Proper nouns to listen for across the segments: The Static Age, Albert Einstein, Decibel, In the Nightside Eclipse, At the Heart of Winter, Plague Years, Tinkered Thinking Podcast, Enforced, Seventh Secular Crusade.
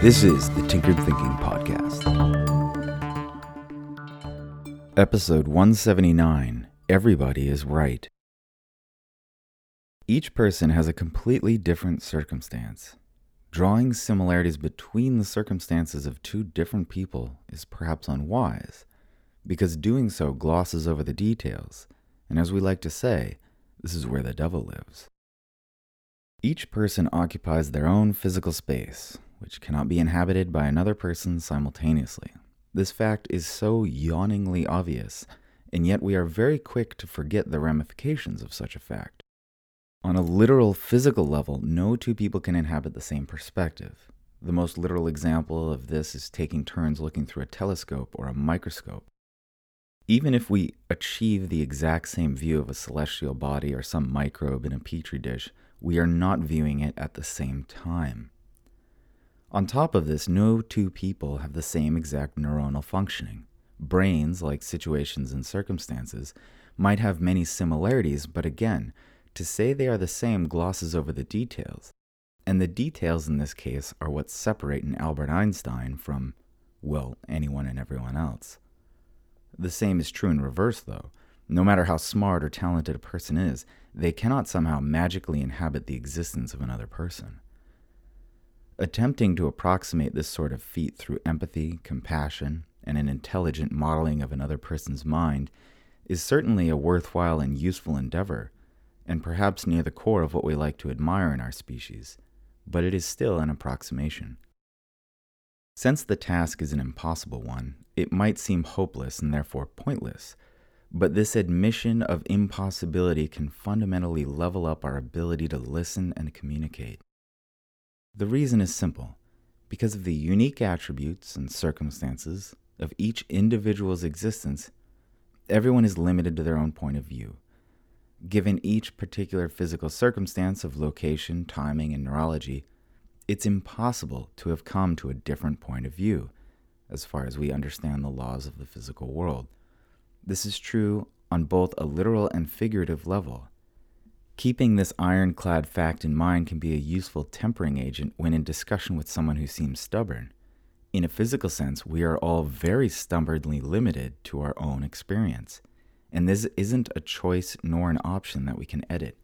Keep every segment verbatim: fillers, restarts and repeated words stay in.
This is the Tinkered Thinking Podcast. Episode one seventy-nine, Everybody is Right. Each person has a completely different circumstance. Drawing similarities between the circumstances of two different people is perhaps unwise, because doing so glosses over the details, and as we like to say, this is where the devil lives. Each person occupies their own physical space, which cannot be inhabited by another person simultaneously. This fact is so yawningly obvious, and yet we are very quick to forget the ramifications of such a fact. On a literal physical level, no two people can inhabit the same perspective. The most literal example of this is taking turns looking through a telescope or a microscope. Even if we achieve the exact same view of a celestial body or some microbe in a petri dish, we are not viewing it at the same time. On top of this, no two people have the same exact neuronal functioning. Brains, like situations and circumstances, might have many similarities, but again, to say they are the same glosses over the details. And the details in this case are what separate an Albert Einstein from, well, anyone and everyone else. The same is true in reverse, though. No matter how smart or talented a person is, they cannot somehow magically inhabit the existence of another person. Attempting to approximate this sort of feat through empathy, compassion, and an intelligent modeling of another person's mind is certainly a worthwhile and useful endeavor, and perhaps near the core of what we like to admire in our species, but it is still an approximation. Since the task is an impossible one, it might seem hopeless and therefore pointless, but this admission of impossibility can fundamentally level up our ability to listen and communicate. The reason is simple. Because of the unique attributes and circumstances of each individual's existence, everyone is limited to their own point of view. Given each particular physical circumstance of location, timing, and neurology, it's impossible to have come to a different point of view, as far as we understand the laws of the physical world. This is true on both a literal and figurative level. Keeping this ironclad fact in mind can be a useful tempering agent when in discussion with someone who seems stubborn. In a physical sense, we are all very stubbornly limited to our own experience, and this isn't a choice nor an option that we can edit.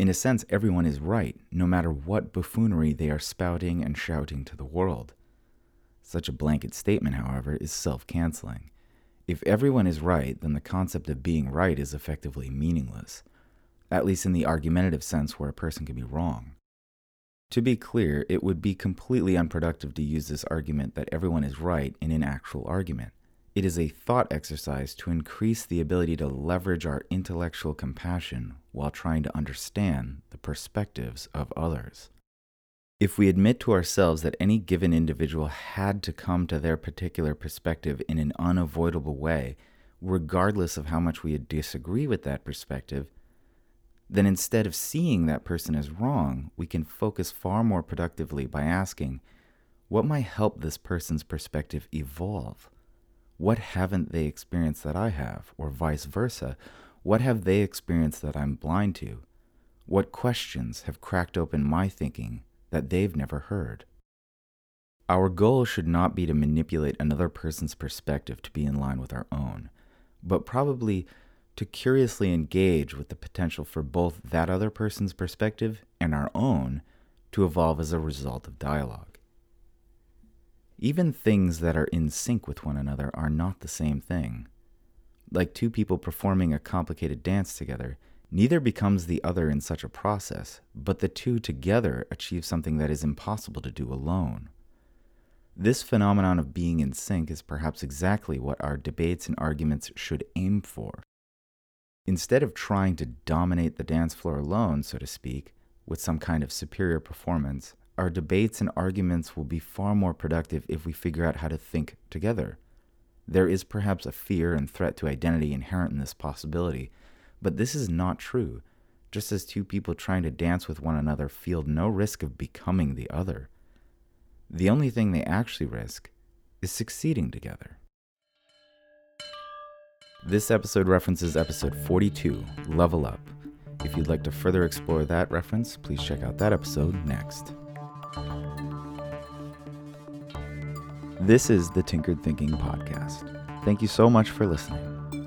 In a sense, everyone is right, no matter what buffoonery they are spouting and shouting to the world. Such a blanket statement, however, is self-canceling. If everyone is right, then the concept of being right is effectively meaningless, at least in the argumentative sense where a person can be wrong. To be clear, it would be completely unproductive to use this argument that everyone is right in an actual argument. It is a thought exercise to increase the ability to leverage our intellectual compassion while trying to understand the perspectives of others. If we admit to ourselves that any given individual had to come to their particular perspective in an unavoidable way, regardless of how much we disagree with that perspective, then instead of seeing that person as wrong, we can focus far more productively by asking, what might help this person's perspective evolve? What haven't they experienced that I have, or vice versa? What have they experienced that I'm blind to? What questions have cracked open my thinking that they've never heard? Our goal should not be to manipulate another person's perspective to be in line with our own, but probably to curiously engage with the potential for both that other person's perspective and our own to evolve as a result of dialogue. Even things that are in sync with one another are not the same thing. Like two people performing a complicated dance together, neither becomes the other in such a process, but the two together achieve something that is impossible to do alone. This phenomenon of being in sync is perhaps exactly what our debates and arguments should aim for. Instead of trying to dominate the dance floor alone, so to speak, with some kind of superior performance, our debates and arguments will be far more productive if we figure out how to think together. There is perhaps a fear and threat to identity inherent in this possibility, but this is not true, just as two people trying to dance with one another feel no risk of becoming the other. The only thing they actually risk is succeeding together. This episode references episode forty-two, Level Up. If you'd like to further explore that reference, please check out that episode next. This is the Tinkered Thinking Podcast. Thank you so much for listening.